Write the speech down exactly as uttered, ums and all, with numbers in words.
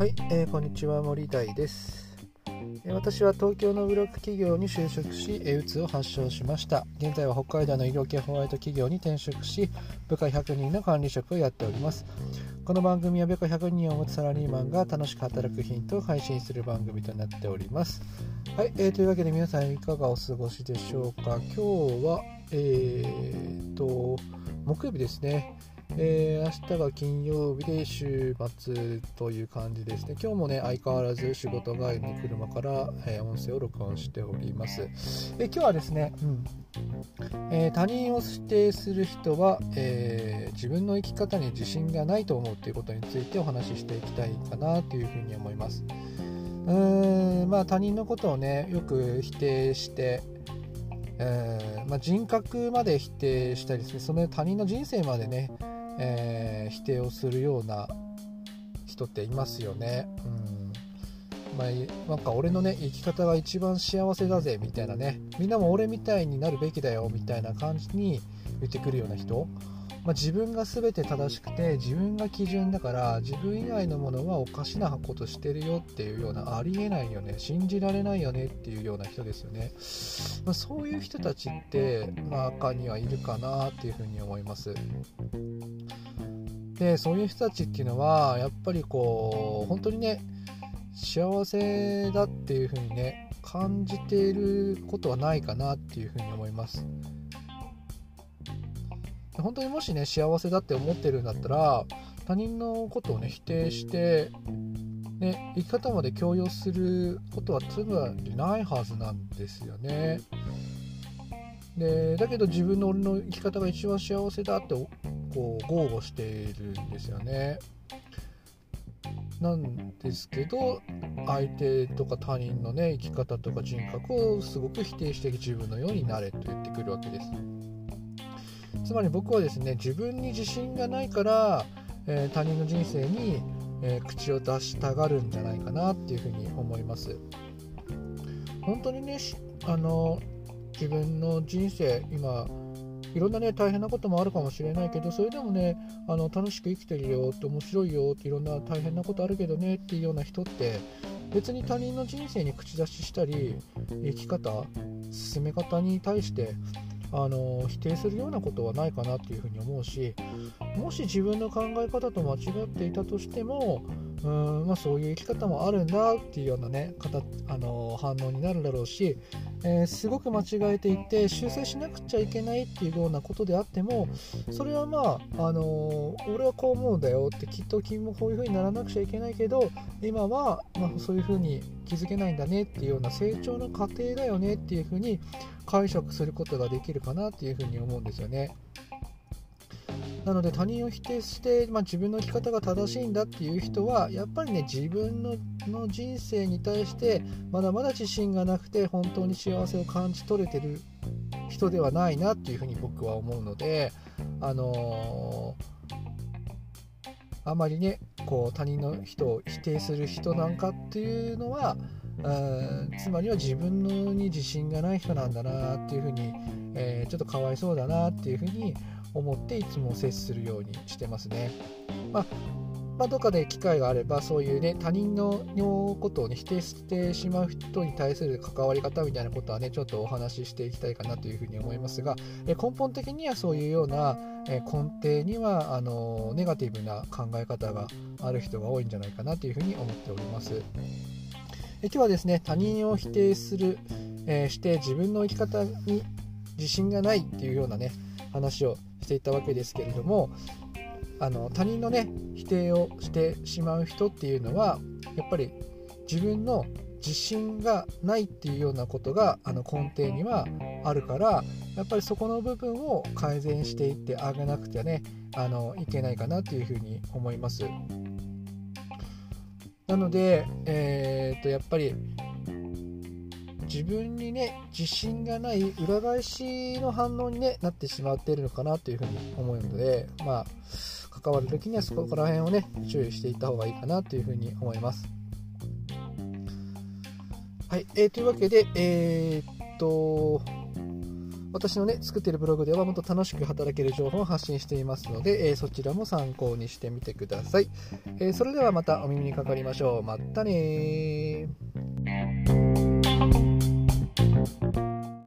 はい、えー、こんにちは、森大です、えー、私は東京のブロック企業に就職し、うつを発症しました。現在は北海道の医療系ホワイト企業に転職し、部下ひゃくにんの管理職をやっております。この番組は部下ひゃくにんを持つサラリーマンが楽しく働くヒントを配信する番組となっております。はい、えー、というわけで皆さんいかがお過ごしでしょうか。今日はえー、っと木曜日ですね。えー、明日が金曜日で週末という感じですね。今日もね、相変わらず仕事帰りに車から、えー、音声を録音しております。えー、今日はですね、うんえー、他人を否定する人は、えー、自分の生き方に自信がないと思うということについてお話ししていきたいかなというふうに思います。うーん、まあ、他人のことをねよく否定してえーまあ、人格まで否定したりですね、その他人の人生までね、えー、否定をするような人っていますよね。うん、まあ、なんか俺のね生き方が一番幸せだぜみたいなね、みんなも俺みたいになるべきだよみたいな感じに言ってくるような人、まあ、自分が全て正しくて自分が基準だから自分以外のものはおかしなことしてるよっていうような、ありえないよね、信じられないよねっていうような人ですよね。まあ、そういう人たちって中にはいるかなっていうふうに思います。で、そういう人たちっていうのはやっぱりこう本当にね幸せだっていうふうにね感じていることはないかなっていうふうに思います。本当にもしね幸せだって思ってるんだったら、他人のことをね否定して、ね、生き方まで強要することはつまりないはずなんですよね。でだけど自分の俺の生き方が一番幸せだってこう豪語しているんですよね。なんですけど相手とか他人のね生き方とか人格をすごく否定して自分のようになれと言ってくるわけです。つまり僕はですね、自分に自信がないから、えー、他人の人生に、えー、口を出したがるんじゃないかなっていうふうに思います。本当にねあの自分の人生今いろんなね大変なこともあるかもしれないけど、それでもねあの楽しく生きてるよって面白いよっていろんな大変なことあるけどねっていうような人って別に他人の人生に口出ししたり生き方進め方に対してあの否定するようなことはないかなというふうに思うし、もし自分の考え方と間違っていたとしてもうーん、まあ、そういう生き方もあるんだっていうようなね方あの反応になるだろうし、えー、すごく間違えていて修正しなくちゃいけないっていうようなことであっても、それはまあ、あのー、俺はこう思うんだよって、きっと君もこういう風にならなくちゃいけないけど今は、まあ、そういう風に気づけないんだねっていうような成長の過程だよねっていう風に解釈することができるかなっていう風に思うんですよね。なので他人を否定して、まあ、自分の生き方が正しいんだっていう人はやっぱりね自分 の, の人生に対してまだまだ自信がなくて本当に幸せを感じ取れてる人ではないなっていうふうに僕は思うので、あのー、あまりねこう他人の人を否定する人なんかっていうのはうんつまりは自分のに自信がない人なんだなっていうふうに、えー、ちょっとかわいそうだなっていうふうに思っていつも接するようにしてますね。まあ、まあ、どっかで機会があればそういうね他人のことを、ね、否定してしまう人に対する関わり方みたいなことはねちょっとお話ししていきたいかなというふうに思いますが、え根本的にはそういうような、え根底にはあのネガティブな考え方がある人が多いんじゃないかなというふうに思っております。え今日はですね他人を否定する、えー、して自分の生き方に自信がないっていうようなね話をしていたわけですけれども、あの他人のね否定をしてしまう人っていうのはやっぱり自分の自信がないっていうようなことがあの根底にはあるから、やっぱりそこの部分を改善していってあげなくてはねあのいけないかなというふうに思います。なので、えー、とやっぱり自分にね自信がない裏返しの反応に、ね、なってしまっているのかなというふうに思うので、まあ、関わるときにはそこら辺をね注意していった方がいいかなというふうに思います。はい、えー、というわけで、えー、っと私のね作っているブログではもっと楽しく働ける情報を発信していますので、えー、そちらも参考にしてみてください。えー、それではまたお耳にかかりましょう。まったねー。